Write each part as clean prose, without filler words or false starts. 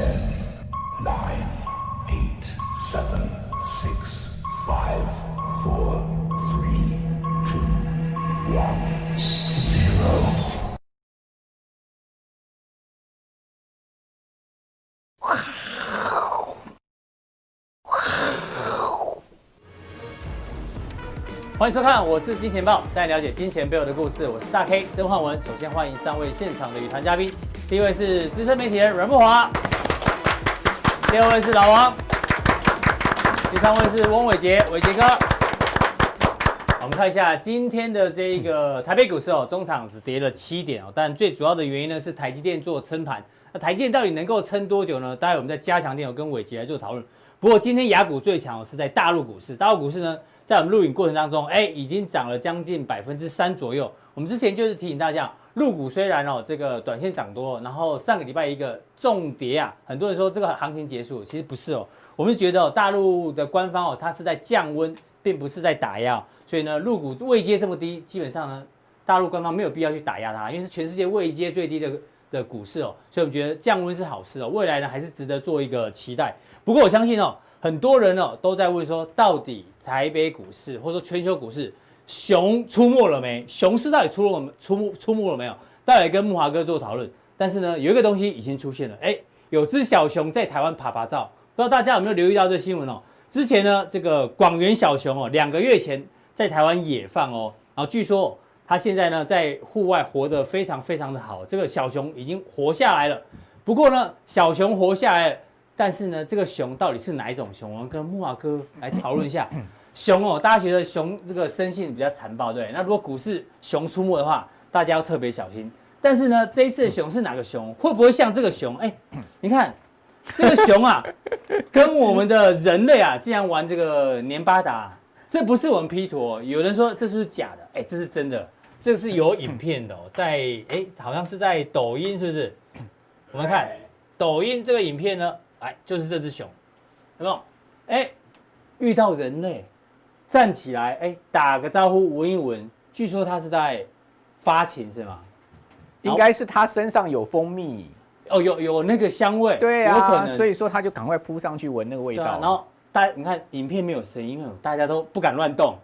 10, 9, 8, 7, 6, 5, 4, 3, 2, 1, 0. 欢迎收看，我是金钱豹，带你了解金钱背后的故事。我是大 K 曾焕文。首先欢迎三位现场的语坛嘉宾，第一位是资深媒体人阮慕骅，第二位是老王，第三位是翁伟杰，伟杰哥。我们看一下今天的这个台北股市哦，中场只跌了7点哦，但最主要的原因呢是台积电做撑盘。那台积电到底能够撑多久呢？待会我们在加强点有跟伟杰来做讨论。不过今天雅股最强是在大陆股市，大陆股市呢，在我们录影过程当中，已经涨了将近3%左右。我们之前就是提醒大家，陆股虽然这个短线涨多，然后上个礼拜一个重跌啊，很多人说这个行情结束，其实不是哦。我们是觉得大陆的官方它是在降温，并不是在打压，所以呢，陆股位阶这么低，基本上呢，大陆官方没有必要去打压它，因为是全世界位阶最低的股市哦，所以我们觉得降温是好事哦，未来呢还是值得做一个期待。不过我相信哦。很多人都在问说，到底台北股市或者说全球股市熊出没了没？熊市到底出没了没有？待会跟慕骅哥做讨论。但是呢，有一个东西已经出现了，有只小熊在台湾爬照，不知道大家有没有留意到这新闻哦？之前呢，这个广元小熊哦，2个月前在台湾野放哦，然后据说它现在呢在户外活得非常非常的好，这个小熊已经活下来了。不过呢，小熊活下来了。但是呢，这个熊到底是哪一种熊？我们跟慕骅哥来讨论一下。熊哦，大家觉得熊这个生性比较残暴，对？那如果股市熊出没的话，大家要特别小心。但是呢，这一次的熊是哪个熊？会不会像这个熊？你看这个熊啊，跟我们的人类啊，竟然玩这个年巴达，这不是我们 P 图哦。有人说这是假的，这是真的，这是有影片的哦，在好像是在抖音，是不是？我们看抖音这个影片呢。就是这只熊，有没有？遇到人类，站起来，打个招呼，闻一闻。据说它是在发情，是吗？应该是它身上有蜂蜜，有那个香味，对啊，有可能，所以说它就赶快扑上去闻那个味道。然后你看影片没有声音，因为大家都不敢乱动，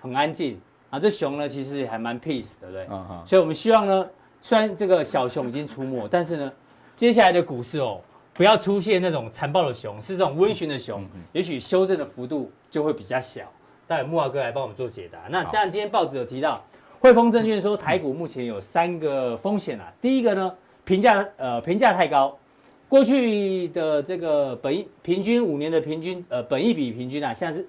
很安静。啊，这熊呢其实还蛮 peace 的，对不对？所以我们希望呢，虽然这个小熊已经出没，但是呢，接下来的股市哦。不要出现那种残暴的熊，是这种温驯的熊，也许修正的幅度就会比较小。待会慕骅哥来帮我们做解答。那当然，今天报纸有提到，汇丰证券说台股目前有3个风险啊。第一个呢，评价太高，过去的这个5年的本益比平均啊，现在是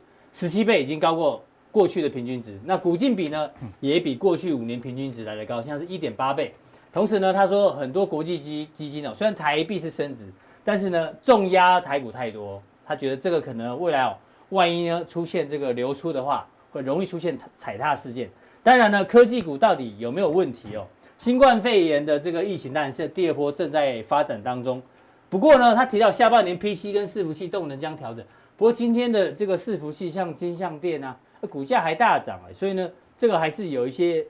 17倍，已经高过过去的平均值。那股净比呢，也比过去5年平均值来得高，现在是1.8倍。同时呢，他说很多国际基金虽然台币是升值。但是呢，重压台股太多，他觉得这个可能未来万一呢出现这个流出的话，会容易出现踩踏事件。当然呢，科技股到底有没有问题哦？新冠肺炎的这个疫情当然是第2波正在发展当中。不过呢，他提到下半年 PC 跟伺服器动能将调整。不过今天的这个伺服器像金像电啊，股价还大涨所以呢，这个还是有一些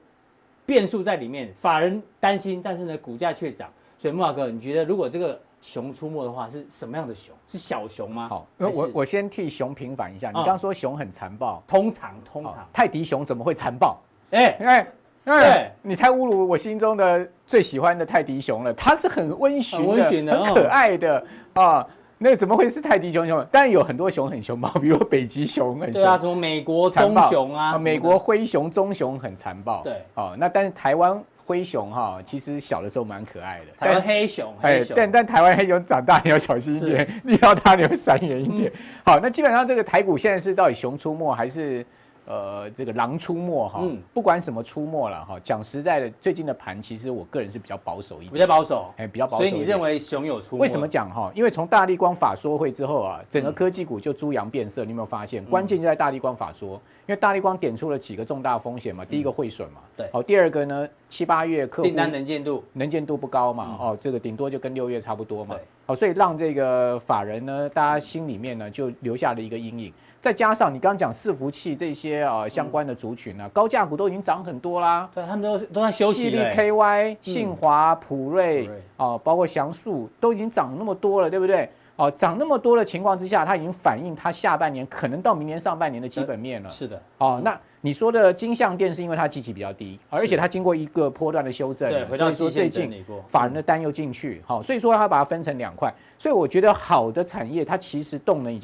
变数在里面。法人担心，但是呢，股价却涨。所以慕骅哥，你觉得如果这个熊出没的话是什么样的熊？是小熊吗？好，我先替熊平反一下。你刚刚说熊很残暴，通常泰迪熊怎么会残暴？你太侮辱我心中的最喜欢的泰迪熊了。它是很温驯的、很可爱的啊。那怎么会是泰迪熊？但有很多熊很凶暴，比如北极熊很凶。对啊，什么美国棕熊啊，美国灰熊、棕熊很残暴。对，那但是台湾。灰熊其实小的时候蛮可爱的。台湾黑熊，但台湾黑熊长大你要小心一点，遇到它你会闪远一点。好，那基本上这个台股现在是到底熊出没还是这个狼出没不管什么出没了讲实在的，最近的盘其实我个人是比较保守一点，比较保守。所以你认为熊有出没？为什么讲因为从大立光法说会之后啊，整个科技股就猪羊变色。你有没有发现？关键就在大立光法说。因为大立光点出了几个重大风险嘛，第一个汇损嘛，对，第二个呢，7、8月客户订单能见度不高嘛，这个顶多就跟6月差不多嘛，好，所以让这个法人呢，大家心里面呢就留下了一个阴影。再加上你刚刚讲伺服器这些啊相关的族群呢、啊，高价股都已经涨很多啦，对，他们都在休息了、欸。KY、信华、普瑞啊，包括祥数都已经涨那么多了，对不对？哦，涨那么多的情况之下，它已经反映它下半年可能到明年上半年的基本面了。是的，哦，那你说的金像电是因为它基期比较低，而且它经过一个波段的修正，对，回到季线整理过，所以说最近法人的担忧进去，好，所以说它把它分成两块。所以我觉得好的产业它其实动能已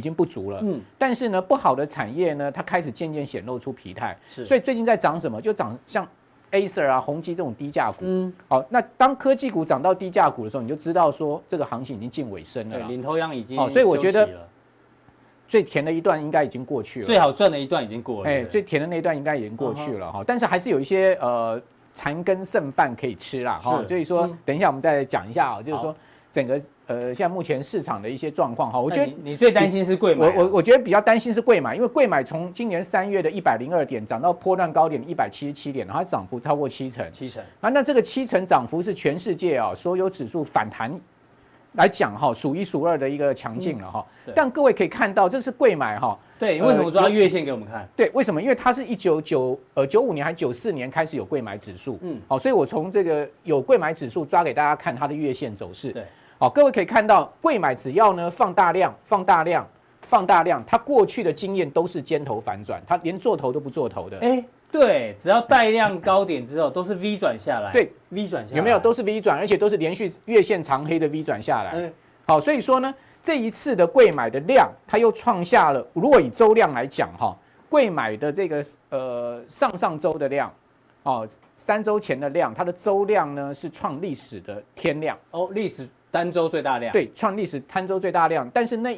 经不足了，嗯，但是呢，不好的产业呢，它开始渐渐显露出疲态。是，所以最近在涨什么？就涨像 Acer 啊、宏基这种低价股，嗯，好，那当科技股涨到低价股的时候，你就知道说这个行情已经近尾声了，领头羊已经，所以我觉得最甜的一段应该已经过去了，最好赚的一段已经过了，哎，最甜的那一段应该已经过去了哈，但是还是有一些残羹剩饭可以吃啦哈，所以说等一下我们再讲一下啊，就是说整个。现在目前市场的一些状况哈，我觉得你最担心是贵买，我觉得比较担心是贵买，因为贵买从今年3月的102点涨到波段高点177点，然后它涨幅超过70%，啊，那这个70%涨幅是全世界啊所有指数反弹来讲哈，数一数二的一个强劲了哈。但各位可以看到，这是贵买哈，对，为什么抓月线给我们看？对，为什么？因为它是1995年还94年开始有贵买指数，嗯，好，所以我从这个有贵买指数抓给大家看它的月线走势，对。好，各位可以看到，贵买只要呢放大量，它过去的经验都是尖头反转，它连做头都不做头的。哎，对，只要带量高点之后，都是 V 转下来。对 ，V 转下来有没有？都是 V 转，而且都是连续月线长黑的 V 转下来。好，所以说呢，这一次的贵买的量，它又创下了，如果以周量来讲哈，贵买的这个上周的量。哦，3周前的量，它的周量呢是创历史的天量哦，历史单周最大量，对，创历史单周最大量。但是那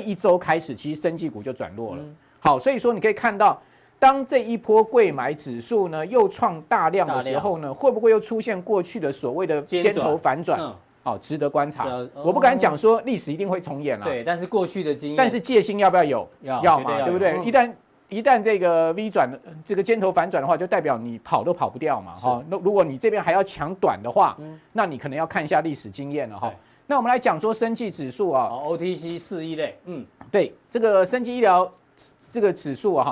一周开始，其实生技股就转弱了。好，所以说你可以看到，当这一波贵买指数呢又创大量的时候呢，会不会又出现过去的所谓的尖头反转？好，值得观察。我不敢讲说历史一定会重演了，对，但是过去的经验，但是戒心要不要有？要嘛，对不对？一旦这个 V 转这个尖头反转的话，就代表你跑都跑不掉嘛哈。那如果你这边还要抢短的话，那你可能要看一下历史经验了哈。那我们来讲说生技指数啊 ，OTC 4E类，嗯，对，这个生技医疗这个指数啊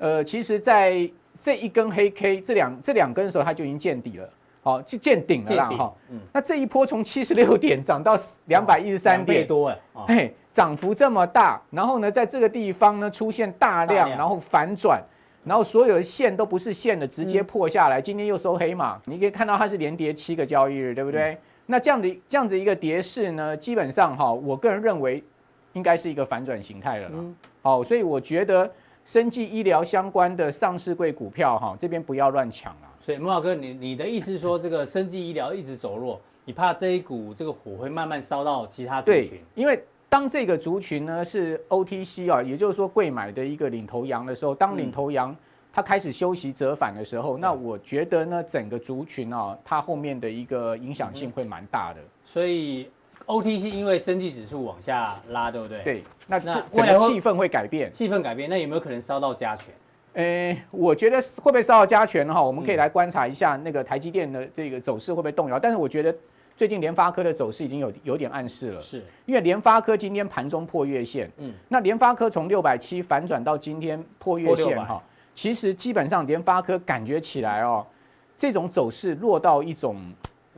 哈，其实在这一根黑 K 这两根的时候，它就已经见底了，好，就见顶了啦哈。那这一波从76点涨到213点多哎。涨幅这么大，然后呢，在这个地方呢出现大量，然后反转，然后所有的线都不是线的，直接破下来。今天又收黑嘛，你可以看到它是连跌7个交易日，对不对？那这样子一个跌势呢，基本上哈，我个人认为应该是一个反转形态了啦。好，所以我觉得生技医疗相关的上市柜股票哈，这边不要乱抢啦。所以慕驊哥，你的意思是说，这个生技医疗一直走弱，你怕这一股这个火会慢慢烧到其他族群？对，因为。当这个族群呢是 OTC 啊，也就是说贵买的一个领头羊的时候，当领头羊它开始休息折返的时候，那我觉得呢整个族群啊，它后面的一个影响性会蛮大的。所以 OTC 因为生技指数往下拉，对不对？对，那整个气氛会改变。气氛改变，那有没有可能烧到加权？我觉得会不会烧到加权哈？我们可以来观察一下那个台积电的这个走势会不会动摇，但是我觉得。最近联发科的走势已经有点暗示了，是因为联发科今天盘中破月线，那联发科从670反转到今天破月线哈，其实基本上联发科感觉起来哦，这种走势落到一种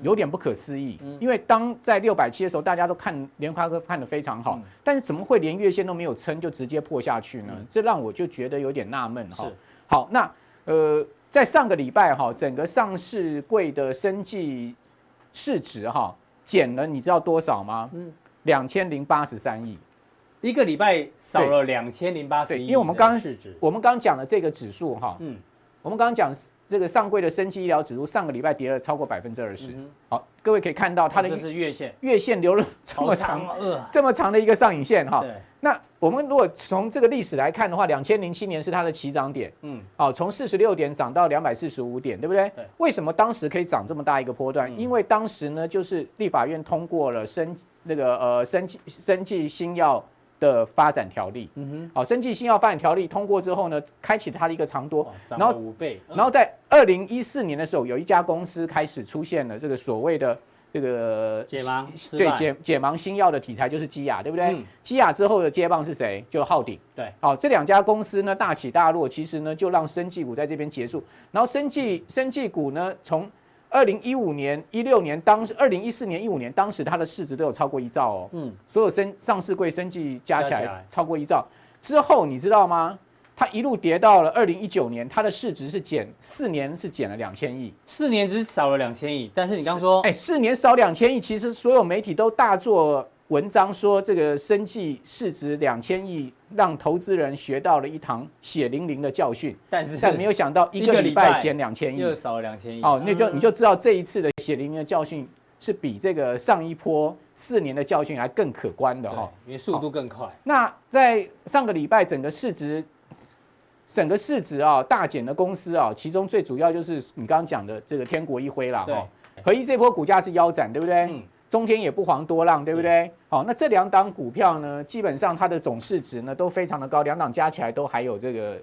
有点不可思议，因为当在670的时候，大家都看联发科看得非常好，但是怎么会连月线都没有撑就直接破下去呢？这让我就觉得有点纳闷哈。好，那在上个礼拜哈，整个上市柜的生技。市值哈减了，你知道多少吗？2083亿，一个礼拜少了2081亿。因为我们刚讲的这个指数哈，我们刚刚讲这个上柜的生技医疗指数，上个礼拜跌了超过20%。好，各位可以看到它的月线留了这么长的一个上影线哈。那我们如果从这个历史来看的话，2007年是它的起涨点，好，从46点涨到245点，对不对？为什么当时可以涨这么大一个波段？因为当时呢，就是立法院通过了生技新药的发展条例，好，生技新药发展条例通过之后呢，开启它的一个长多，然后5倍，然后在2014年的时候，有一家公司开始出现了这个所谓的这个解盲对解盲新药的题材就是基亚，对不对？基亚之后的接棒是谁？就浩鼎。对，好，这两家公司呢大起大落，其实呢就让生技股在这边结束。然后生技股呢，从2015年、16年，2014年、15年，当时它的市值都有超过1兆哦。所有上市柜生技加起来超过1兆。之后你知道吗？它一路跌到了2019年，它的市值是4年是减了2000亿，4年只少了2000亿。但是你刚说，4年少2000亿，其实所有媒体都大做文章说这个生技市值2000亿，让投资人学到了一堂血淋淋的教训。但没有想到一个礼拜减2000亿，又少了2000亿。哦，你就知道这一次的血淋淋的教训是比这个上一波4年的教训还更可观的哦，因为速度更快。那在上个礼拜整个市值啊大减的公司啊，其中最主要就是你刚刚讲的这个天国一辉啦，合一这波股价是腰斩，对不对？中天也不遑多让，对不对？好，那这两档股票呢，基本上它的总市值呢都非常的高，两档加起来都还有这个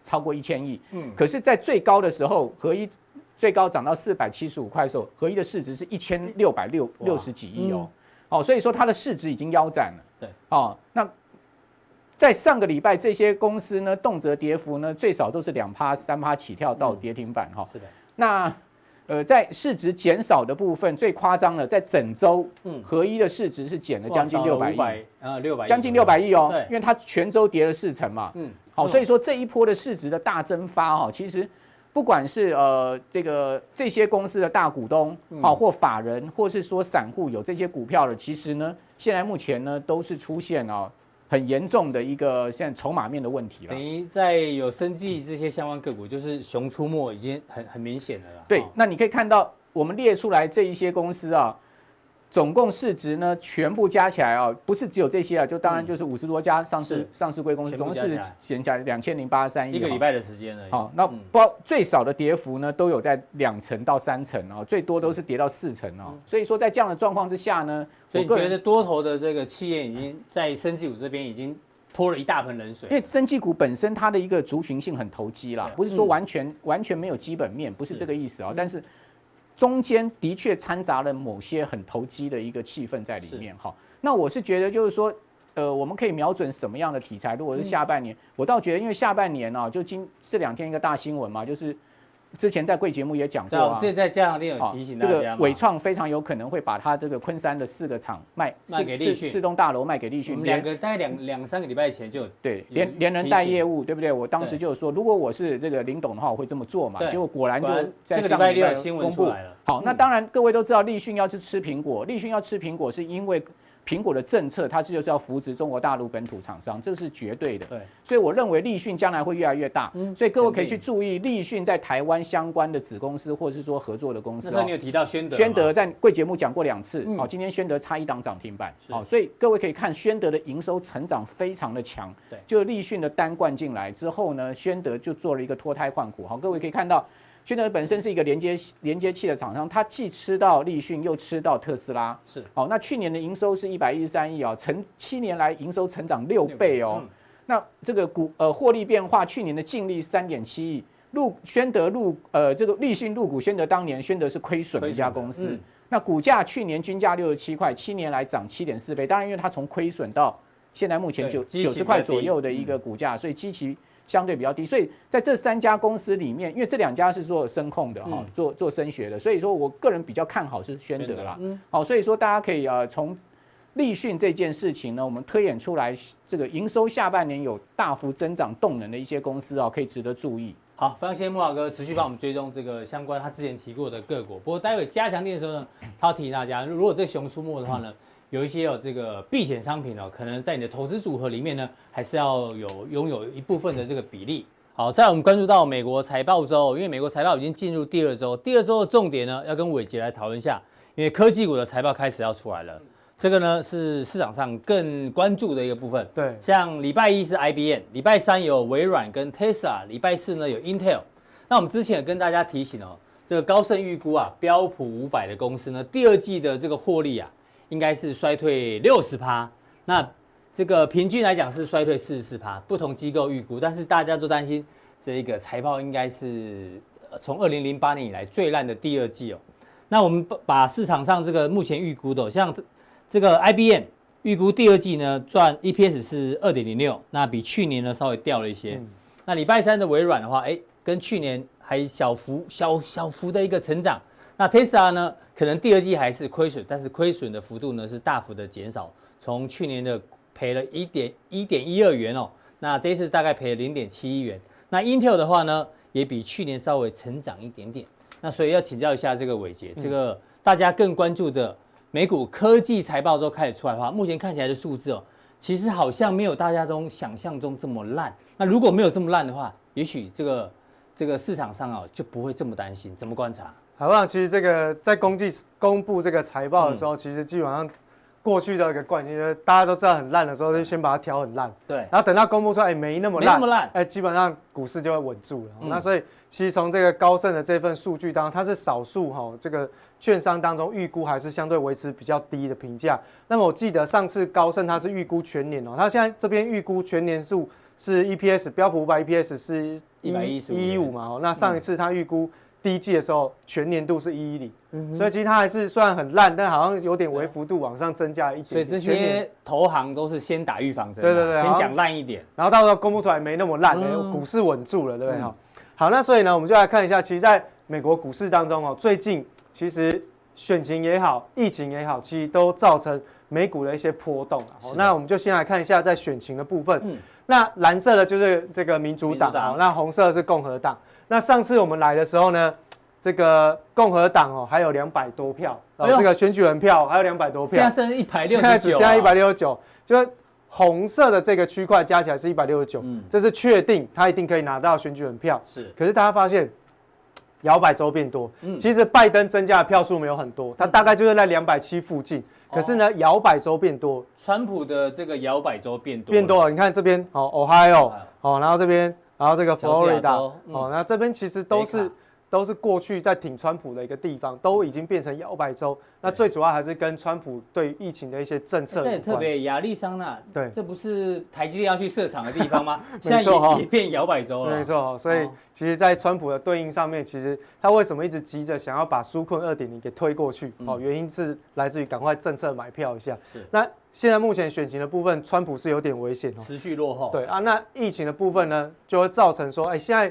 超过1000亿。可是，在最高的时候，合一最高涨到475块的时候，合一的市值是1660几亿哦。好，所以说它的市值已经腰斩了。对，好，那在上个礼拜，这些公司呢，动辄跌幅呢，最少都是2%、3%起跳到跌停板哈。是的。那在市值减少的部分，最夸张的，在整周，合一的市值是减了将近600亿，将近600亿哦。因为它全周跌了4成嘛。好，所以说这一波的市值的大蒸发哈，其实不管是这些公司的大股东啊，或法人，或是说散户有这些股票的，其实呢，现在目前呢，都是出现啊很严重的一个现在筹码面的问题了。等于在有生技这些相关个股，就是熊出没已经很明显了啦。对，那你可以看到我们列出来这一些公司啊，总共市值呢全部加起来啊，不是只有这些啊，就当然就是50多家上市柜公司，总市值减起来2083亿，一个礼拜的时间而已。好，那最少的跌幅呢都有在2%到3%啊，最多都是跌到4%啊。所以说在这样的状况之下呢，所以你觉得多头的这个企业已经在生技股这边已经拖了一大盆冷水？因为生技股本身它的一个族群性很投机啦，不是说完全没有基本面，不是这个意思啊。但是中间的确掺杂了某些很投机的一个气氛在里面哈。那我是觉得就是说，我们可以瞄准什么样的题材？如果是下半年，我倒觉得因为下半年啊，就这2天一个大新闻嘛，就是之前在贵节目也讲过啊，这在嘉航店有提醒大家，这个伟创非常有可能会把它这个昆山的4个厂卖给立讯，4栋大楼卖给立讯。大概两三个礼拜前就对，连人带业务，对不对？我当时就说，如果我是这个林董的话，我会这么做嘛。结果果然就在上个礼拜新闻出来了。好，那当然各位都知道，立讯要去吃苹果，立讯要吃苹果是因为苹果的政策，它就是要扶持中国大陆本土厂商，这是绝对的。所以我认为立讯将来会越来越大，所以各位可以去注意立讯在台湾相关的子公司或是说合作的公司。那时候你有提到宣德，宣德在贵节目讲过2次，好，今天宣德差1档涨停板，好，所以各位可以看宣德的营收成长非常的强，就立讯的单灌进来之后呢，宣德就做了一个脱胎换骨，好，各位可以看到。宣德本身是一个连接器的厂商，它既吃到立讯，又吃到特斯拉。是，好，那去年的营收是113亿啊，7年来营收成长6倍哦。那这个获利变化，去年的净利3.7亿，立讯入股宣德，当年宣德是亏损的一家公司。那股价去年均价67块，7年来涨7.4倍。当然，因为它从亏损到现在目前90块左右的一个股价，所以基期相对比较低，所以在这3家公司里面，因为这2家是做声控的哈，做声学的，所以说我个人比较看好是宣德啦。好，所以说大家可以从立讯这件事情呢，我们推演出来这个营收下半年有大幅增长动能的一些公司啊，可以值得注意。好，非常谢谢慕驊哥持续帮我们追踪这个相关他之前提过的个股。不过待会加强店的时候呢，他要提醒大家，如果这熊出没的话呢，有一些这个避险商品哦，可能在你的投资组合里面呢，还是要拥有一部分的这个比例。好，再来我们关注到美国财报周，因为美国财报已经进入第2周，第2周的重点呢，要跟伟杰来讨论一下，因为科技股的财报开始要出来了，这个呢是市场上更关注的一个部分。对，像礼拜1是 IBM， 礼拜3有微软跟 Tesla， 礼拜4呢有 Intel。那我们之前也跟大家提醒哦，这个高盛预估啊，标普500的公司呢，第2季的这个获利啊，应该是衰退60%，那这个平均来讲是衰退44%，不同机构预估，但是大家都担心这个财报应该是从2008年以来最烂的第2季哦。那我们把市场上这个目前预估的，像这个 IBM 预估第二季呢赚 EPS 是 2.06， 那比去年呢稍微掉了一些。那礼拜三的微软的话，跟去年还小幅的一个成长。那 Tesla 呢，可能第二季还是亏损，但是亏损的幅度呢是大幅的减少，从去年的赔了1.12元哦，那这一次大概赔了0.71元。那 Intel 的话呢，也比去年稍微成长一点点。那所以要请教一下这个伟杰，这个大家更关注的美股科技财报都开始出来的话，目前看起来的数字哦，其实好像没有大家中想象中这么烂。那如果没有这么烂的话，也许这个市场上哦就不会这么担心。怎么观察？好不好？其实这个在公布这个财报的时候，其实基本上过去的一个惯性就是大家都知道很烂的时候，就先把它调很烂，对，然后等到公布出来没那么烂，基本上股市就会稳住了。那所以其实从这个高盛的这份数据当中，它是少数这个券商当中预估还是相对维持比较低的评价。那么我记得上次高盛它是预估全年它现在这边预估全年数是 EPS 标普500 EPS 是115嘛，那上一次它预估第一季的时候，全年度是110，所以其实它还是虽然很烂，但好像有点微幅度往上增加了一点。所以这些投行都是先打预防针，对，先讲烂一点，然后到时候公布出来没那么烂，股市稳住了，对不对？好，那所以呢，我们就来看一下，其实在美国股市当中最近其实选情也好，疫情也好，其实都造成美股的一些波动。那我们就先来看一下在选情的部分。那蓝色的就是这个民主党，那红色的是共和党。那上次我们来的时候呢，这个共和党还有200多票，这个选举人票还有200多票，现在剩169，现在169，就是红色的这个区块加起来是169，这是确定他一定可以拿到选举人票。是，可是大家发现摇摆州变多，其实拜登增加的票数没有很多，他大概就是在270附近。可是呢，摇摆州变多，川普的这个摇摆州变多了。你看这边Ohio， 然后这边。然后这个 Florida， 那这边其实都是过去在挺川普的一个地方，都已经变成摇摆州。那最主要还是跟川普对疫情的一些政策有关。这也特别亚利桑那，对，这不是台积电要去设厂的地方吗？现在也变摇摆州了。没错，所以其实，在川普的对应上面，其实他为什么一直急着想要把纾困 2.0 给推过去？原因是来自于赶快政策买票一下。那现在目前选情的部分，川普是有点危险，持续落后。对啊，那疫情的部分呢，就会造成说，现在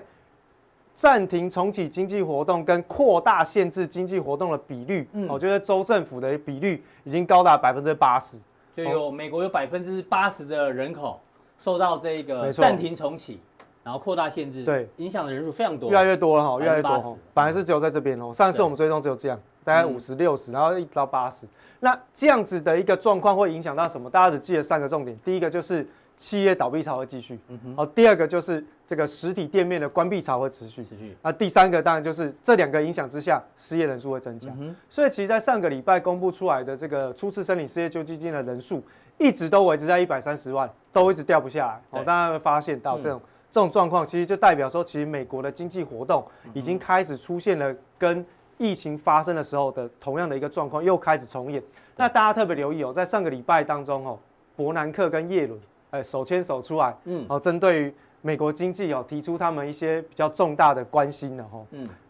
暂停重启经济活动跟扩大限制经济活动的比率，我觉得州政府的比率已经高达80%，就美国有80%的人口受到这个暂停重启，然后扩大限制，对，影响的人数非常多，越来越多了越来越多。本来是只有在这边上次我们追踪只有这样。大概50、60，然后一直到80。那这样子的一个状况会影响到什么？大家只记得3个重点。第一个就是企业倒闭潮会继续，第二个就是这个实体店面的关闭潮会持续。那第三个当然就是这2个影响之下，失业人数会增加。所以其实在上个礼拜公布出来的这个初次申领失业救济金的人数，一直都维持在130万，都一直掉不下来。大家会发现到这种状况，其实就代表说，其实美国的经济活动已经开始出现了跟疫情发生的时候的同样的一个状况又开始重演。那大家特别留意在上个礼拜当中伯南克跟耶伦手牵手出来，针对于美国经济提出他们一些比较重大的关心的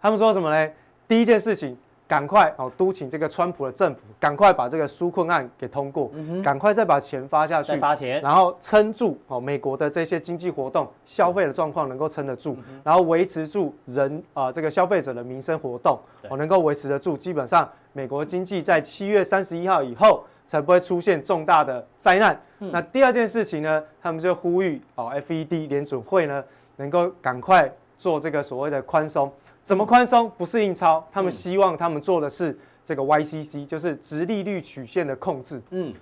他们说什么呢？第一件事情，赶快督请这个川普的政府赶快把这个纾困案给通过，赶快再把钱发下去，然后撑住美国的这些经济活动、消费的状况能够撑得住，然后维持住人这个消费者的民生活动能够维持得住，基本上美国经济在7月31号以后才不会出现重大的灾难。那第二件事情呢，他们就呼吁FED 联准会呢能够赶快做这个所谓的宽松。怎么宽松？不是印钞，他们希望他们做的是这个 YCC， 就是殖利率曲线的控制，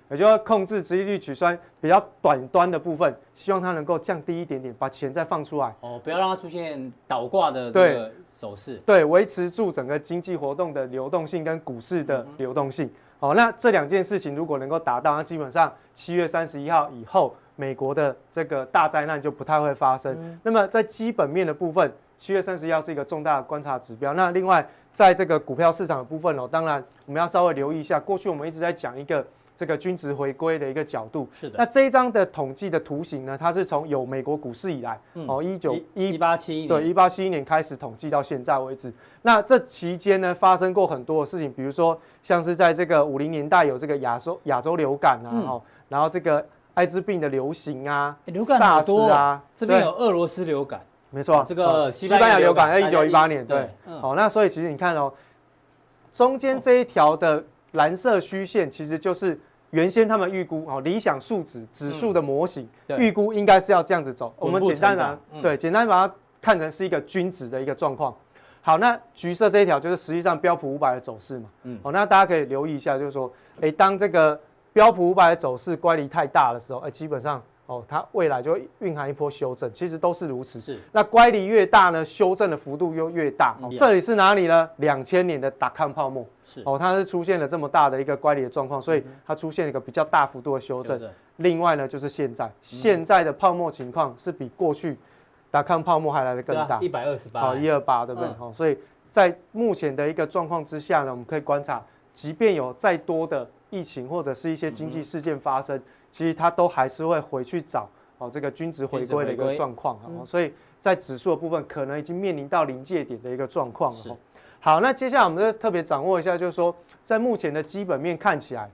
也就是控制殖利率曲线比较短端的部分，希望它能够降低一点点，把钱再放出来，不要让它出现倒挂的这个走势，对，维持住整个经济活动的流动性跟股市的流动性。那这2件事情如果能够达到，那基本上7月31号以后，美国的这个大灾难就不太会发生。那么在基本面的部分，7月31号是一个重大的观察指标。那另外，在这个股票市场的部分当然我们要稍微留意一下。过去我们一直在讲一个这个均值回归的一个角度。是的。那这一张的统计的图形呢，它是从有美国股市以来，哦，1971年，对，1871年开始统计到现在为止。那这期间呢，发生过很多的事情，比如说像是在这个50年代有这个亚洲流感啊，哦，然后这个艾滋病的流行啊，流感很多啊，这边有俄罗斯流感。 没错，这个西班牙流感在1918年，对，好，那所以其实你看哦，中间这一条的蓝色虚线，其实就是原先他们预估哦理想数值指数的模型，预估应该是要这样子走。我们简单把它看成是一个均值的一个状况。好，那橘色这一条就是实际上标普500的走势嘛，好，那大家可以留意一下，就是说，哎，当这个标普500的走势乖离太大的时候，哎，基本上。 哦，它未来就会蕴含一波修正，其实都是如此。是，那乖离越大呢，修正的幅度又越大。哦，这里是哪里呢？2000年的dot-com泡沫。是，哦，它是出现了这么大的一个乖离的状况，所以它出现了一个比较大幅度的修正。另外呢，就是现在的泡沫情况是比过去dot-com泡沫还来得更大，128，好，128，对不对？好，所以在目前的一个状况之下呢，我们可以观察，即便有再多的疫情或者是一些经济事件发生。 其实它都还是会回去找哦，这个均值回归的一个状况哦，所以在指数的部分可能已经面临到临界点的一个状况哦。好，那接下来我们就特别掌握一下，就是说在目前的基本面看起来，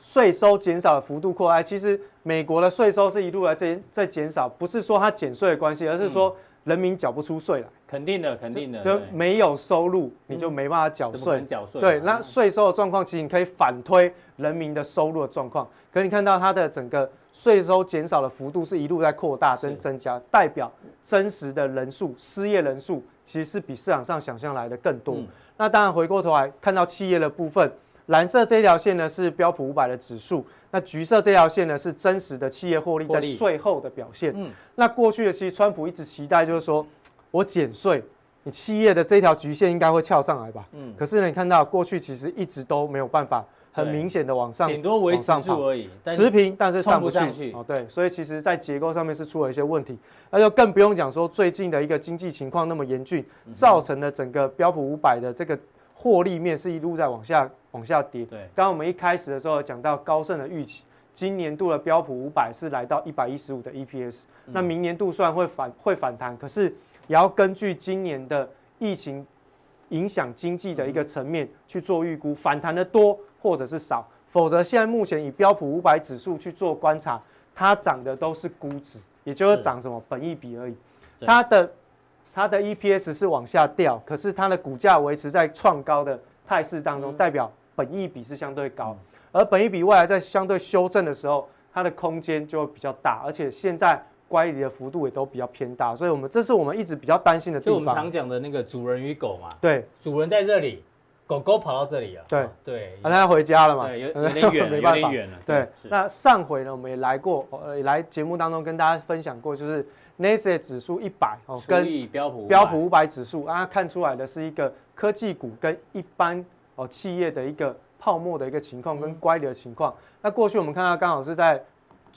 税收减少的幅度扩大。其实美国的税收是一路来在减少，不是说它减税的关系，而是说人民缴不出税来。肯定的，肯定的，就没有收入你就没办法缴税。对，那税收的状况其实你可以反推人民的收入的状况。 可你看到它的整个税收减少的幅度是一路在扩大跟增加，代表真实的人数、失业人数其实是比市场上想象来的更多。那当然回过头来看到企业的部分，蓝色这条线呢是标普500的指数，那橘色这条线呢是真实的企业获利在税后的表现。那过去的其实川普一直期待就是说我减税，你企业的这条橘线应该会翘上来吧？可是呢你看到过去其实一直都没有办法。 很明显的往上，顶多维持住而已，持平，但是上不去。哦，对，所以其实在结构上面是出了一些问题，那就更不用讲说最近的一个经济情况那么严峻，造成了整个标普500的这个获利面是一路在往下跌。对，刚刚我们一开始的时候讲到高盛的预期，今年度的标普500是来到115的 EPS， 那明年度虽然会反弹，可是也要根据今年的疫情影响经济的一个层面去做预估，反弹的多。 或者是少，否则现在目前以标普500指数去做观察，它涨的都是估值，也就是涨什么本益比而已。它的 EPS 是往下掉，可是它的股价维持在创高的态势当中，代表本益比是相对高，而本益比未来在相对修正的时候，它的空间就会比较大，而且现在。 乖离的幅度也都比较偏大，所以这是我们一直比较担心的地方。就我们常讲的那个主人与狗嘛，对，主人在这里，狗狗跑到这里了，对对，那它回家了嘛，对，有点远了，对。那上回呢，我们也来过，来节目当中跟大家分享过，就是 Nasdaq 指数100哦，跟标普500指数啊，看出来的是一个科技股跟一般哦企业的一个泡沫的一个情况跟乖离的情况。那过去我们看到刚好是在。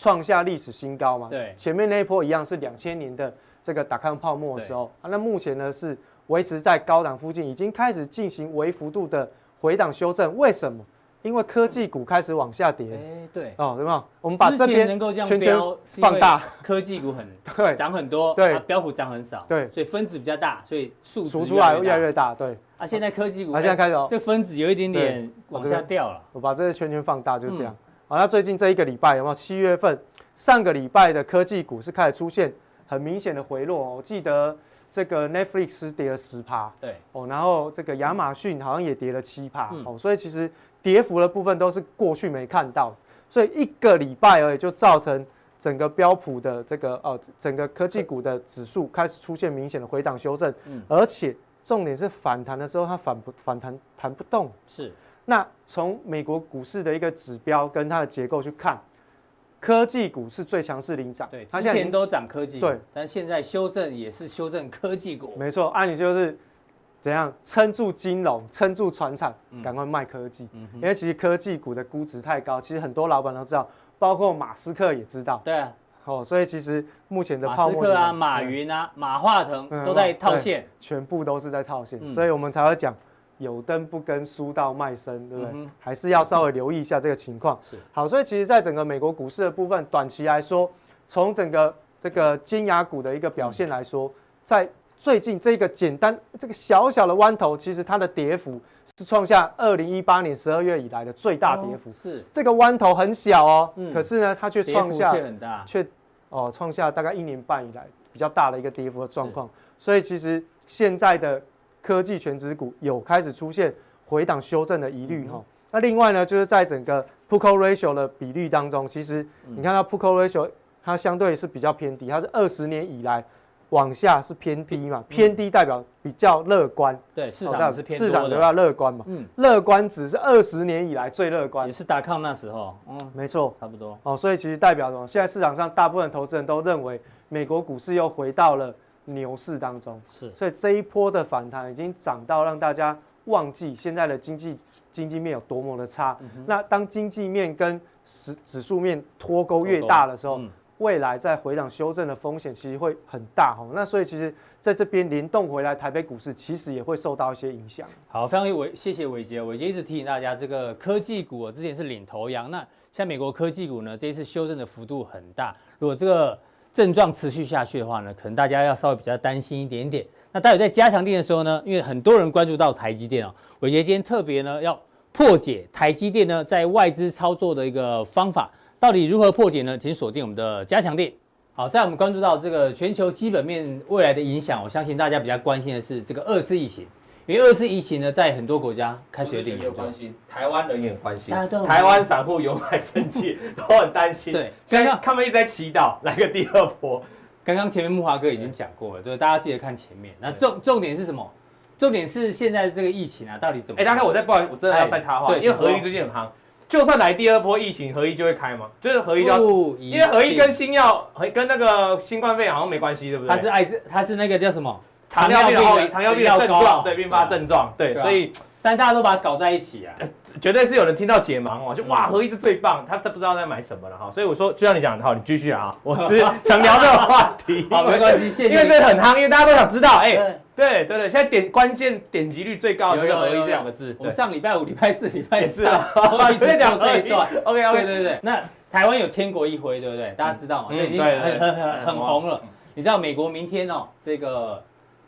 创下历史新高嘛？对，前面那一波一样是2000年的这个dot-com泡沫的时候、啊、那目前呢是维持在高档附近，已经开始进行微幅度的回档修正。为什么？因为科技股开始往下跌。对，哦，对吧？我们把这边圈圈放大，科技股很涨很多，对，标普涨很少，对，所以分子比较大，所以数除出来越来越大，对。 啊，现在科技股，啊，现在开始，这分子有一点点往下掉了。我把这个圈圈放大，就这样。 好，那最近这一个礼拜有没有？7月份上个礼拜的科技股是开始出现很明显的回落哦。我记得这个 Netflix 跌了10%，对哦，然后这个亚马逊好像也跌了7%哦，所以其实跌幅的部分都是过去没看到的，所以一个礼拜而已就造成整个标普的这个整个科技股的指数开始出现明显的回档修正，而且重点是反弹的时候它反弹不动，是。 那从美国股市的一个指标跟它的结构去看，科技股是最强势领涨。对，之前都涨科技，对，但现在修正也是修正科技股。没错，按理就是怎样撑住金融，撑住传产，赶快卖科技，因为其实科技股的估值太高，其实很多老板都知道，包括马斯克也知道。对。 哦，所以其实目前的泡沫，马斯克啊、马云啊、马化腾都在套现，全部都是在套现，所以我们才会讲。有灯不跟书到卖身，对不对？嗯、还是要稍微留意一下这个情况。是好，所以其实，在整个美国股市的部分，短期来说，从整个这个尖牙股的一个表现来说，在最近这个简单这个小小的弯头，其实它的跌幅是创下2018年12月以来的最大跌幅。哦、是这个弯头很小哦，可是呢，它却创下跌幅很大，却创下大概1年半以来比较大的一个跌幅的状况。所以其实现在的科技全指股有开始出现回档修正的疑虑哈。那另外呢，就是在整个 P/E ratio 的比率当中，其实你看到 P/E ratio 它相对是比较偏低，它是20年以来往下是偏低嘛，偏低代表比较乐观，对市场是偏多的，市场比较乐观嘛，乐观值是20年以来最乐观，也是达康那时候，没错，差不多哦。所以其实代表什么？现在市场上大部分投资人都认为美国股市又回到了牛市当中，是，所以这一波的反弹已经涨到让大家忘记现在的经济面有多么的差。那当经济面跟指数面脱钩越大的时候，未来在回档修正的风险其实会很大哈。那所以其实在这边联动回来，台北股市其实也会受到一些影响。好，非常谢谢伟杰，伟杰一直提醒大家，这个科技股之前是领头羊，那像美国科技股呢，这一次修正的幅度很大，如果这个症状持续下去的话呢，可能大家要稍微比较担心一点点。那待会在加强定的时候呢，因为很多人关注到台积电哦，伟杰今天特别呢要破解台积电呢在外资操作的一个方法，到底如何破解呢？请锁定我们的加强定。好，在我们关注到这个全球基本面未来的影响，我相信大家比较关心的是这个二次疫情。因为二次疫情呢，在很多国家开始有点严重，台湾人也很关心，台湾散户有买生气，都很担心。对，刚刚他们一直在祈祷来个第二波。刚刚前面慕华哥已经讲过了，对，大家记得看前面。那重点是什么？重点是现在这个疫情啊，到底怎么？哎，大家我在不好意思，我真的要再插话，因为合一最近很夯，就算来第二波疫情，合一就会开吗？就是合一要，因为合一跟新药跟那个新冠肺炎好像没关系，对不对？它是那个叫什么？糖尿病的症状，对，并发症状，对，所以但大家都把它搞在一起啊，绝对是有人听到解盲哦，就哇，合一是最棒，他不知道在买什么了哈，所以我说就像你讲，好，你继续啊，我只想聊这个话题，好，没关系，谢谢，因为这很夯，因为大家都想知道，哎，对，现在关键点击率最高的就是合一这两个字，我们上礼拜5、礼拜4、礼拜4啊，我一直讲这一段 ，OK， 对，那台湾有天国一辉，对不对？大家知道嘛，这已经很红了，你知道美国明天哦，这个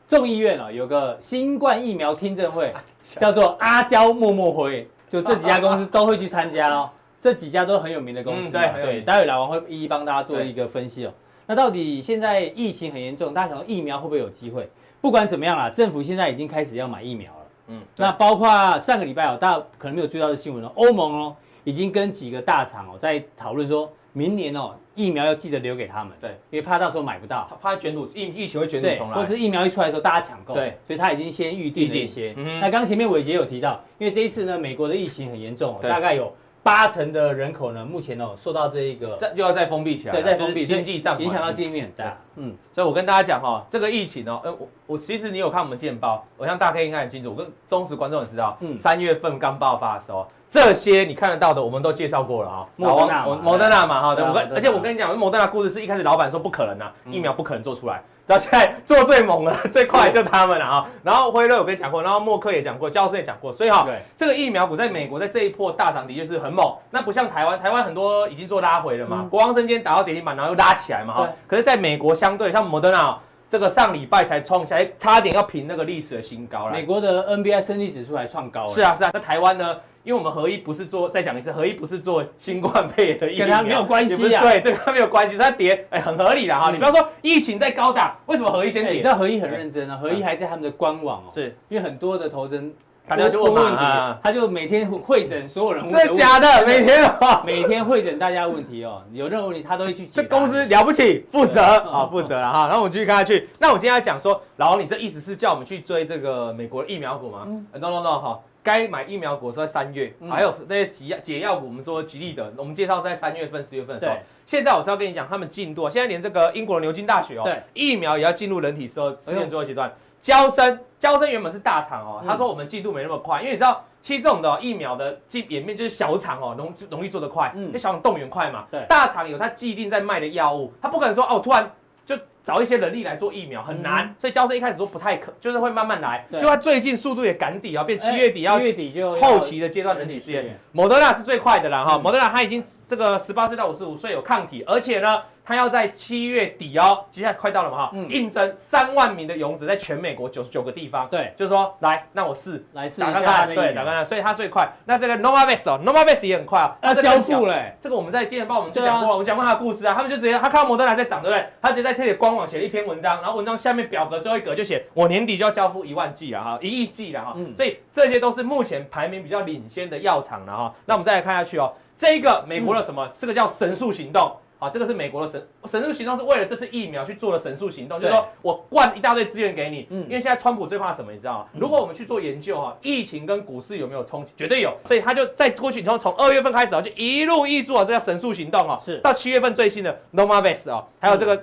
众议院有个新冠疫苗听证会，叫做阿胶默默会，就这几家公司都会去参加哦。这几家都很有名的公司，对，待会老王会一一帮大家做一个分析哦。那到底现在疫情很严重，大家想说疫苗会不会有机会？不管怎么样啦，政府现在已经开始要买疫苗了。那包括上个礼拜哦，大家可能没有注意到的新闻哦，欧盟哦已经跟几个大厂哦在讨论说。明年哦，疫苗要记得留给他们，对，因为怕到时候买不到，怕卷土疫情会卷土重来，或是疫苗一出来的时候大家抢购，对，所以他已经先预定了一些。那刚前面伟杰有提到，因为这一次呢，美国的疫情很严重，大概有8成的人口呢，目前哦受到这一个又要再封闭起来，对，再封闭，经济账影响到经济面很大。所以我跟大家讲哈，这个疫情哦，我其实你有看我们健报，我相信大家应该很清楚，我跟忠实观众也知道，3月份刚爆发的时候。这些你看得到的，我们都介绍过了啊。摩登纳嘛哈，而且我跟你讲，摩登纳故事是一开始老板说不可能啊，疫苗不可能做出来，到现在做最猛了，最快就他们了啊。然后辉瑞我跟你讲过，然后默克也讲过，教授也讲过，所以哈，这个疫苗股在美国在这一波大涨的确是很猛。那不像台湾很多已经做拉回了嘛，国王生今天打到跌停板，然后又拉起来嘛哈。可是，在美国相对像摩登纳。这个上礼拜才创下，差点要平那个历史的新高了。美国的 NBI 生理指数还创高了。是啊。那台湾呢？因为我们合一不是做，再讲一次，合一不是做新冠肺炎的疫苗，跟它没有关系啊。对，跟它没有关系，它跌，很合理的哈。你不要说疫情在高档，为什么合一先跌？你知道合一很认真啊，合一还在他们的官网哦。是，因为很多的投资人大家就问问题，他就每天会诊所有人问。是假的，每天会诊大家问题哦，有任何问题他都会去解答。这公司了不起，负责了哈。然后我们继续看下去。那我今天要讲说，老王，你这意思是叫我们去追这个美国的疫苗股吗 ？No， 哈，该买疫苗股是在3月，还有那些解药股，我们说吉利的，我们介绍是在3月份、4月份的时候。现在我是要跟你讲他们进度，现在连这个英国的牛津大学哦，疫苗也要进入人体试验最后阶段。交生原本是大厂哦，他说我们进度没那么快，因为你知道，其实这种的疫苗的演变就是小厂哦，容易做得快，因为小厂动员快嘛。大厂有他既定在卖的药物，他不可能说哦，突然就找一些人力来做疫苗很难，所以交生一开始说不太可，就是会慢慢来。就他最近速度也赶底啊，变7月底要后期的阶段人体试验。莫德纳是最快的啦哈，莫德纳他已经这个18岁到55岁有抗体，而且呢，他要在7月底哦，接下来快到了嘛哈，应征3万名的勇者，在全美国99个地方。对，就是说来，那我试一下，对，打看看，所以他最快。那这个 Novavax 哦 ，Novavax 也很快啊，要交付嘞。这个我们在今天报我们就讲过了，我们讲过他的故事啊，他们就直接他看到莫德纳在涨，对不对？他直接在这里光。写了一篇文章，然后文章下面表格最后一格就写我年底就要交付1万剂了哈，1亿剂了哈，所以这些都是目前排名比较领先的药厂了哈。那我们再来看下去哦，这一个美国的什么？这个叫神速行动。好，这个是美国的神速行动，是为了这次疫苗去做的神速行动，就是说我灌一大堆资源给你，因为现在川普最怕什么，你知道吗？如果我们去做研究哈，疫情跟股市有没有冲击？绝对有，所以他就在过去，从2月份开始就一路挹注啊，这叫神速行动啊，是到7月份最新的 Novavax 啊，还有这个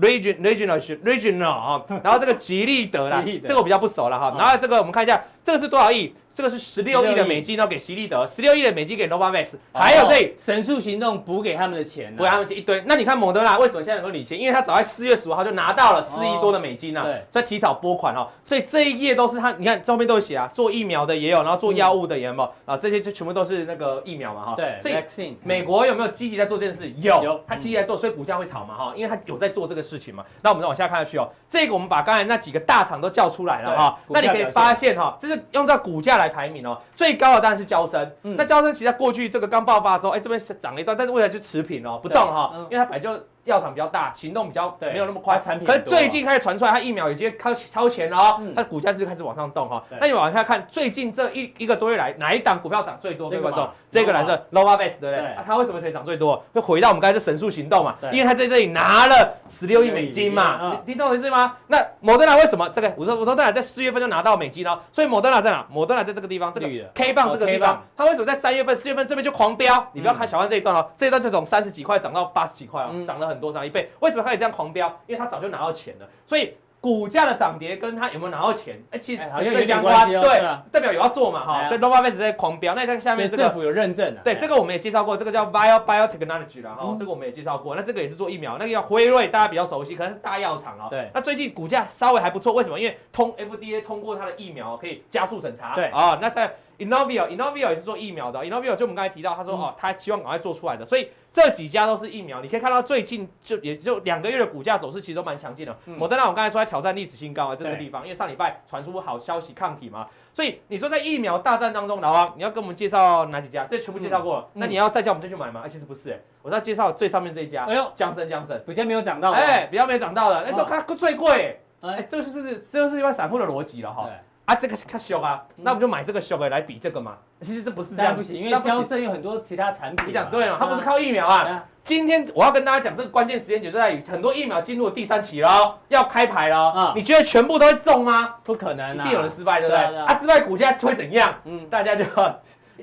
Regional 啊，然后这个吉利德啦，这个我比较不熟了哈，然后这个我们看一下，这个是多少亿？这个是16亿的美金，要给吉利德，16亿的美金给 Novavax， 还有这神速行动补给他们的钱，补给他们一堆。那你看莫德纳为什么现在能够领先？因为他早在4月15号就拿到了4亿多的美金啊，所以提早拨款哦。所以这一页都是他，你看照片都有写啊，做疫苗的也有，然后做药物的也有啊，这些就全部都是那个疫苗嘛哈。对，所以美国有没有积极在做这件事？有，他积极在做，所以股价会炒嘛哈，因为他有在做这个事情嘛。那我们再往下看下去哦，这个我们把刚才那几个大厂都叫出来了哈，那你可以发现哈，这是用在股价来排名哦，最高的当然是交生。那交生其实在过去这个刚爆发的时候，哎，这边涨了一段，但是未来就持平哦，不动哈，因为它本来就药厂比较大，行动比较没有那么快，产品。可是最近开始传出来，它疫苗已经超前了哦，它股价是不是开始往上动哈？那你往下看，最近这一个多月来，哪一档股票涨最多？各位观众，这个来自 Novavax 对不对？它为什么可以涨最多？会回到我们刚才这神速行动嘛？因为它在这里拿了16亿美金嘛，你懂我意思吗？那摩登纳为什么这个？我说当然在4月份就拿到美金了，所以摩登纳在哪？摩登纳在这个地方，这个 K 棒这个地方，它为什么在3月份、4月份这边就狂飙？你不要看小看这一段哦，这一段就从30几块涨到80几块哦，涨了很多涨1倍，为什么可以这样狂飙？因为他早就拿到钱了，所以股价的涨跌跟他有没有拿到钱，其实好像有相关，对，代表有要做嘛哈，所以 Novavax 在狂飙。那在下面这个政府有认证，对，这个我们也介绍过，这个叫 Bio Biotechnology 啦哈，这个我们也介绍过，那这个也是做疫苗，那个叫辉瑞，大家比较熟悉，可能是大药厂啊。对，那最近股价稍微还不错，为什么？因为FDA 通过它的疫苗可以加速审查，对啊，那在。Inovio 也是做疫苗的 ，Inovio 就我们刚才提到，他说哦，他希望赶快做出来的，所以这几家都是疫苗。你可以看到最近也就2个月的股价走势其实都蛮强劲的。莫德纳我刚才说在挑战历史新高啊，这个地方，因为上礼拜传出好消息抗体嘛，所以你说在疫苗大战当中，老王你要跟我们介绍哪几家？这全部介绍过了，那你要再叫我们再去买吗？其实不是哎，我要介绍最上面这一家，哎呦，江森比较没有涨到，哎，比较没有涨到的，那时候它最贵，哎，这就是一般散户的逻辑了哈。啊，这个它凶啊，那我们就买这个凶的来比这个嘛。其实这不是这样，不行，因为交生有很多其他产品。你讲对了，它不是靠疫苗啊。今天我要跟大家讲，这个关键时间点就在于很多疫苗进入第3期了，要开牌了。你觉得全部都会中吗？不可能啊，一定有人失败，对不对？啊，失败股价会怎样？大家就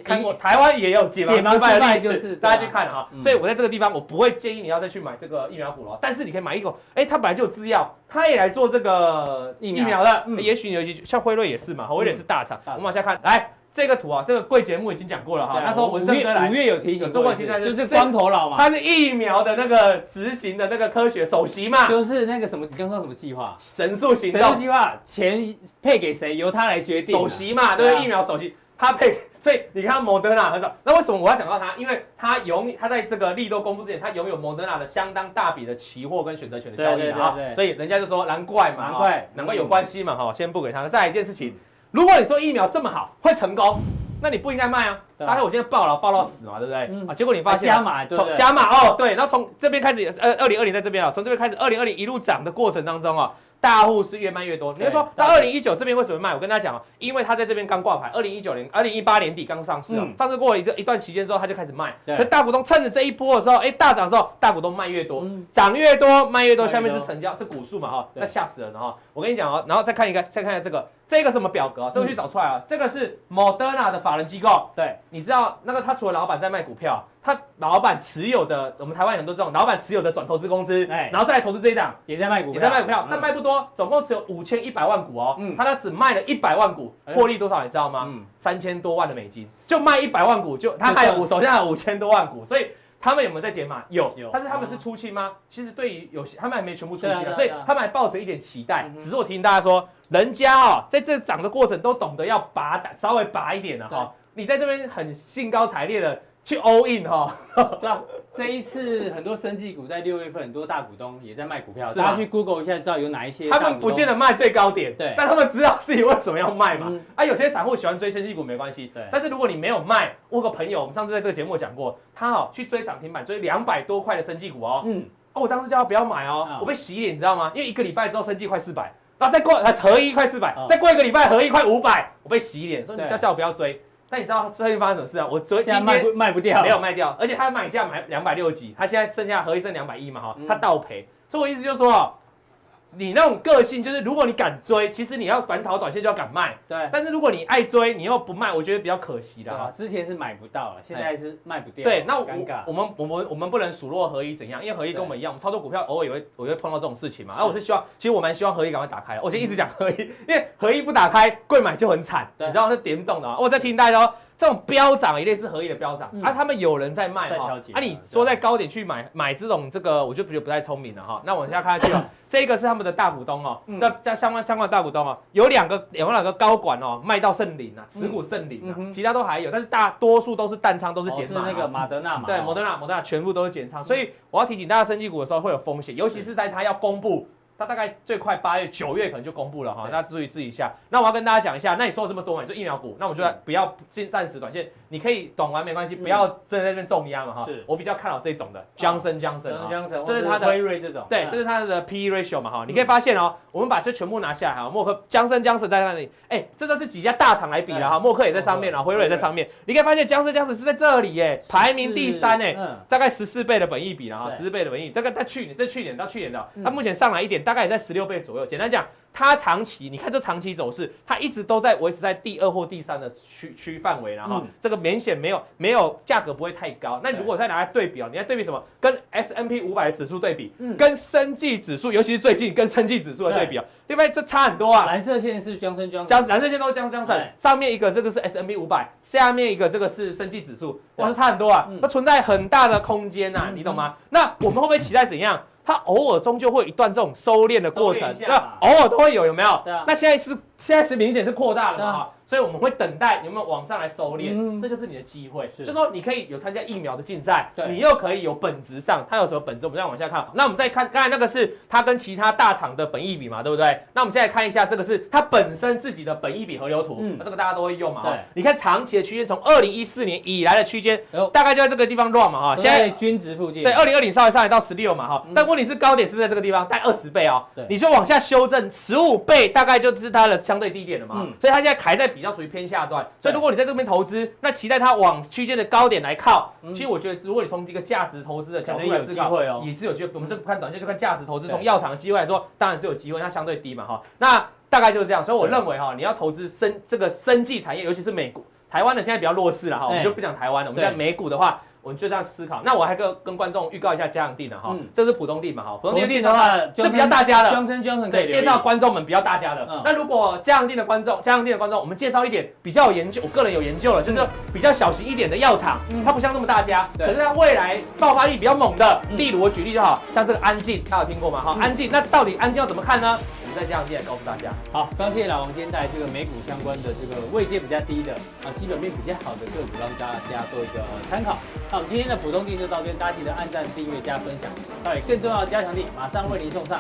看过，台湾也有解盲失败的例子，大家去看哈。所以我在这个地方，我不会建议你要再去买这个疫苗股了，但是你可以买一个，哎，它本来就有制药。他也来做这个疫苗的，也许有些像辉瑞也是嘛，辉瑞也是大厂。我们往下看，来这个图啊，这个贵节目已经讲过了哈，那时候文森哥来5月有提醒，中国现在就是光头佬嘛，他是疫苗的那个执行的那个科学首席嘛，就是那个什么，你刚说什么计划？神速行动，神速计划钱配给谁，由他来决定。首席嘛，对，疫苗首席，他配。所以你看莫德纳很少，那为什么我要讲到它？因为它在这个利多公布之前，它拥有莫德纳的相当大笔的期货跟选择权的交易啊，所以人家就说难怪嘛，难怪有关系嘛哈，先不给他。再来一件事情，如果你说疫苗这么好会成功，那你不应该卖啊。当然我现在爆到死嘛，对不对？啊，结果你发现加码哦，对，然后从这边开始，2020在这边啊，从这边开始，2020一路涨的过程当中啊。大户是越卖越多，你就说到2019这边为什么卖？我跟大家讲哦，因为他在这边刚挂牌，2018年底刚上市啊，上市过了一段期间之后，他就开始卖。可大股东趁着这一波的时候，哎，大涨的时候，大股东卖越多，涨越多，卖越多，下面是成交，是股数嘛哈，那吓死人了哈！我跟你讲哦，然后再看一下这个什么表格，这个去找出来啊，这个是 Moderna 的法人机构，对，你知道那个他除了老板在卖股票。他老板持有的，我们台湾很多这种老板持有的转投资公司，然后再来投资这一档，也在卖股票，但卖不多，总共持有5100万股哦，他只卖了100万股，获利多少你知道吗？3000多万的美金，就卖100万股，就他还有手下有5000多万股，所以。他们有没有在减码？有，但是他们是出清吗？其实对于有些他们还没全部出清，所以他们还抱着一点期待。只是我提醒大家说，人家哦，在这涨的过程都懂得要拔，稍微拔一点了哈。你在这边很兴高采烈的去 all in 哈，对啊。这一次很多生技股在6月份，很多大股东也在卖股票，大家去 Google 一下，知道有哪一些大股东。他们不见得卖最高点，对，但他们知道自己为什么要卖嘛。啊，有些散户喜欢追生技股没关系，对。但是如果你没有卖，我有个朋友，我们上次在这个节目讲过，他哦去追涨停板，追200多块的生技股哦，嗯，哦，我当时叫他不要买哦，我被洗脸，你知道吗？因为一个礼拜之后生技快400，然后再过合一快400，再过一个礼拜合一快500，我被洗脸，说你叫我不要追。但你知道最近发生什么事啊？我昨天卖不掉，没有卖掉，而且他买价买260几，他现在剩下合一剩210嘛哈，他倒赔。所以我意思就是说哦，你那种个性就是，如果你敢追，其实你要短炒短线就要敢卖。对。但是如果你爱追，你又不卖，我觉得比较可惜的哈。之前是买不到了，现在是卖不掉。对，那我们不能数落合一怎样，因为合一跟我们一样，我们操作股票偶尔也会碰到这种事情嘛。啊，我是希望，其实我蛮希望合一赶快打开。我就一直讲合一，因为合一不打开，贵买就很惨，你知道那点不动的啊。我在提醒大家哦，这种飙涨一类是合一的飙涨啊，他们有人在卖哈，啊你说在高点去买这种这个，我就觉得不太聪明了哈。那往下看下去哦，这个是他们的大股东哦，那相关的大股东哦，有两个高管哦，卖到剩0啊，持股剩0啊，其他都还有，但是大多数都是淡仓，都是减码。是那个马德纳嘛？对，摩德纳全部都是减仓，所以我要提醒大家，生技股的时候会有风险，尤其是在它要公布。它大概最快8月、9月可能就公布了哈，那注意一下。那我要跟大家讲一下，那你说了这么多嘛，你说疫苗股，那我就不要先暂时短线，你可以懂完没关系，不要真的在那边重压嘛哈。我比较看好这种的Johnson & Johnson，这是它的辉瑞这种，对，这是它的 P/E ratio 嘛哈。你可以发现哦，我们把这全部拿下来哈，默克Johnson & Johnson在那里，哎，这都是几家大厂来比了哈，默克也在上面啊，辉瑞也在上面。你可以发现Johnson & Johnson是在这里耶，排名第3哎，大概14倍的本益比了哈，14倍的本益，大概在去年到去年的，它目前上来一点。大概也在16倍左右。简单讲，它长期，你看这长期走势，它一直都在维持在第2或第3的区范围，然后这个明显没有价格不会太高。那你如果再拿来对比哦，你要对比什么？跟 S&P 500指数对比，跟生技指数，尤其是最近跟生技指数的对比哦，因为这差很多啊。蓝色线是Johnson & Johnson，蓝色线都是Johnson & Johnson，上面一个这个是 S&P 500，下面一个这个是生技指数，哇，这差很多啊，那存在很大的空间呐，你懂吗？那我们会不会期待怎样？它偶尔终究会有一段这种收敛的过程，那偶尔都会有，有没有？那现在是明显是扩大了嘛，所以我们会等待有没有往上来收敛，这就是你的机会。就是说你可以有参加疫苗的竞赛，你又可以有本质上它有什么本质，我们再往下看。那我们再看刚才那个是它跟其他大厂的本益比嘛，对不对？那我们现在看一下这个是它本身自己的本益比河流图，这个大家都会用嘛。你看长期的区间，从2014年以来的区间，大概就在这个地方 run 嘛哈。现在均值附近，对，2020稍微上来到16嘛哈，但问题是高点是不是在这个地方？大概20倍哦，你就往下修正15倍，大概就是它的相对低点了嘛。所以它现在还在比较属于偏下段，所以如果你在这边投资，那期待它往区间的高点来靠。其实我觉得，如果你从一个价值投资的角度来思考，也是有机会。我们是不看短线，就看价值投资。从药厂的机会来说，当然是有机会，它相对低嘛哈。那大概就是这样，所以我认为哈，你要投资这个生技产业，尤其是美股、台湾的现在比较弱势了哈，我们就不讲台湾了，我们在美股的话。我们就这样思考。那我还跟观众预告一下嘉阳定了哈，这是普通定嘛哈，普通定的话，这比较大家的，Johnson & Johnson可以介绍观众们比较大家的。那如果嘉阳定的观众，我们介绍一点比较有研究，我个人有研究了，就是比较小型一点的药厂，它不像那么大家，可是它未来爆发力比较猛的，例如我举例就好，像这个安进，大家有听过吗？哈，安进，那到底安进要怎么看呢？在这样子来告诉大家。好，刚谢老王今天带来这个美股相关的这个位阶比较低的啊，基本面比较好的个股，让大家做一个参考。那我们今天的普通定就到这边，大家记得按赞、订阅、加分享。还有更重要的加强定，马上为您送上。